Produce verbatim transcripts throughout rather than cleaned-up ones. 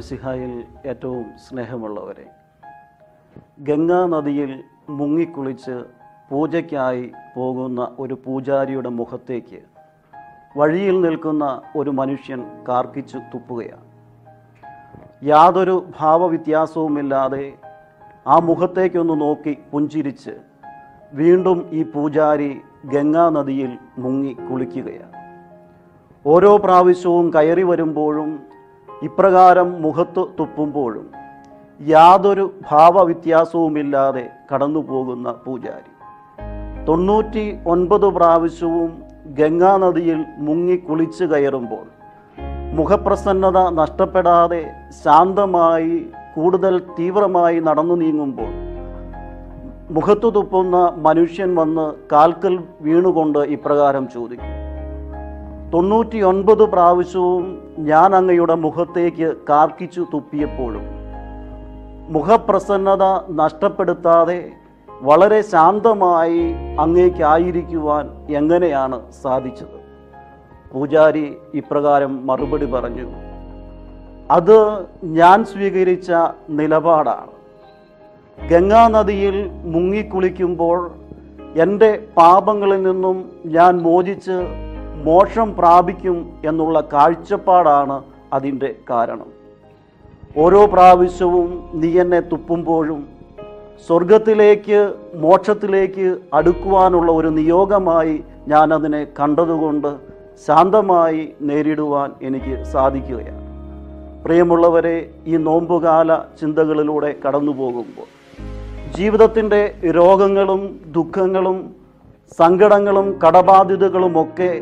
മിശിഹായിൽ ഏറ്റവും സ്നേഹമുള്ളവരെ, ഗംഗാനദിയിൽ മുങ്ങിക്കുളിച്ച് പൂജയ്ക്കായി പോകുന്ന ഒരു പൂജാരിയുടെ മുഖത്തേക്ക് വഴിയിൽ നിൽക്കുന്ന ഒരു മനുഷ്യൻ കാർക്കിച്ചു തുപ്പുകയാണ്. യാതൊരു ഭാവവ്യത്യാസവുമില്ലാതെ ആ മുഖത്തേക്കൊന്ന് നോക്കി പുഞ്ചിരിച്ച് വീണ്ടും ഈ പൂജാരി ഗംഗാനദിയിൽ മുങ്ങി കുളിക്കുകയാണ്. ഓരോ പ്രാവശ്യവും കയറി വരുമ്പോഴും ഇപ്രകാരം മുഖത്ത് തുപ്പുമ്പോഴും യാതൊരു ഭാവവ്യത്യാസവുമില്ലാതെ കടന്നു പോകുന്ന പൂജാരി തൊണ്ണൂറ്റി ഒൻപത് പ്രാവശ്യവും ഗംഗാനദിയിൽ മുങ്ങി കുളിച്ച് കയറുമ്പോൾ മുഖപ്രസന്നത നഷ്ടപ്പെടാതെ ശാന്തമായി കൂടുതൽ തീവ്രമായി നടന്നു നീങ്ങുമ്പോൾ മുഖത്തു തുപ്പുന്ന മനുഷ്യൻ വന്ന് കാൽക്കൽ വീണുകൊണ്ട് ഇപ്രകാരം ചോദിക്കും, തൊണ്ണൂറ്റി ഒൻപത് പ്രാവശ്യവും ഞാൻ അങ്ങയുടെ മുഖത്തേക്ക് കാർക്കിച്ചു തുപ്പിയപ്പോഴും മുഖപ്രസന്നത നഷ്ടപ്പെടുത്താതെ വളരെ ശാന്തമായി അങ്ങേക്കായിരിക്കുവാൻ എങ്ങനെയാണ് സാധിച്ചത്? പൂജാരി ഇപ്രകാരം മറുപടി പറഞ്ഞു, അത് ഞാൻ സ്വീകരിച്ച നിലപാടാണ്. ഗംഗാനദിയിൽ മുങ്ങിക്കുളിക്കുമ്പോൾ എൻ്റെ പാപങ്ങളിൽ നിന്നും ഞാൻ മോചിച്ച് മോക്ഷം പ്രാപിക്കും എന്നുള്ള കാഴ്ചപ്പാടാണ് അതിൻ്റെ കാരണം. ഓരോ പ്രാവശ്യവും നീ എന്നെ തുപ്പുമ്പോഴും സ്വർഗത്തിലേക്ക് മോക്ഷത്തിലേക്ക് അടുക്കുവാനുള്ള ഒരു നിയോഗമായി ഞാനതിനെ കണ്ടതുകൊണ്ട് ശാന്തമായി നേരിടുവാൻ എനിക്ക് സാധിക്കുകയാണ്. പ്രിയമുള്ളവരെ, ഈ നോമ്പുകാല ചിന്തകളിലൂടെ കടന്നു പോകുമ്പോൾ ജീവിതത്തിൻ്റെ രോഗങ്ങളും ദുഃഖങ്ങളും സങ്കടങ്ങളും കടബാധ്യതകളുമൊക്കെ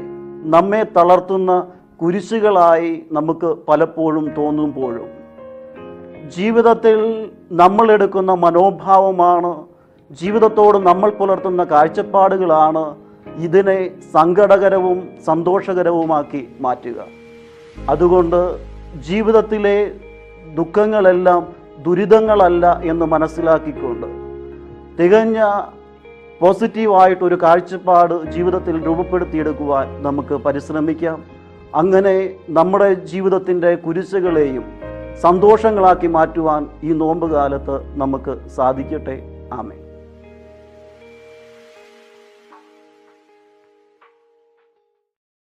നമ്മെ തളർത്തുന്ന കുരിശുകളായി നമുക്ക് പലപ്പോഴും തോന്നുമ്പോഴും ജീവിതത്തിൽ നമ്മളെടുക്കുന്ന മനോഭാവമാണ്, ജീവിതത്തോട് നമ്മൾ പുലർത്തുന്ന കാഴ്ചപ്പാടുകളാണ് ഇതിനെ സങ്കടകരവും സന്തോഷകരവുമാക്കി മാറ്റുക. അതുകൊണ്ട് ജീവിതത്തിലെ ദുഃഖങ്ങളെല്ലാം ദുരിതങ്ങളല്ല എന്ന് മനസ്സിലാക്കിക്കൊണ്ട് തികഞ്ഞ പോസിറ്റീവായിട്ടൊരു കാഴ്ചപ്പാട് ജീവിതത്തിൽ രൂപപ്പെടുത്തിയെടുക്കുവാൻ നമുക്ക് പരിശ്രമിക്കാം. അങ്ങനെ നമ്മുടെ ജീവിതത്തിൻ്റെ കുരിശുകളെയും സന്തോഷങ്ങളാക്കി മാറ്റുവാൻ ഈ നോമ്പ് കാലത്ത് നമുക്ക് സാധിക്കട്ടെ. ആമേൻ.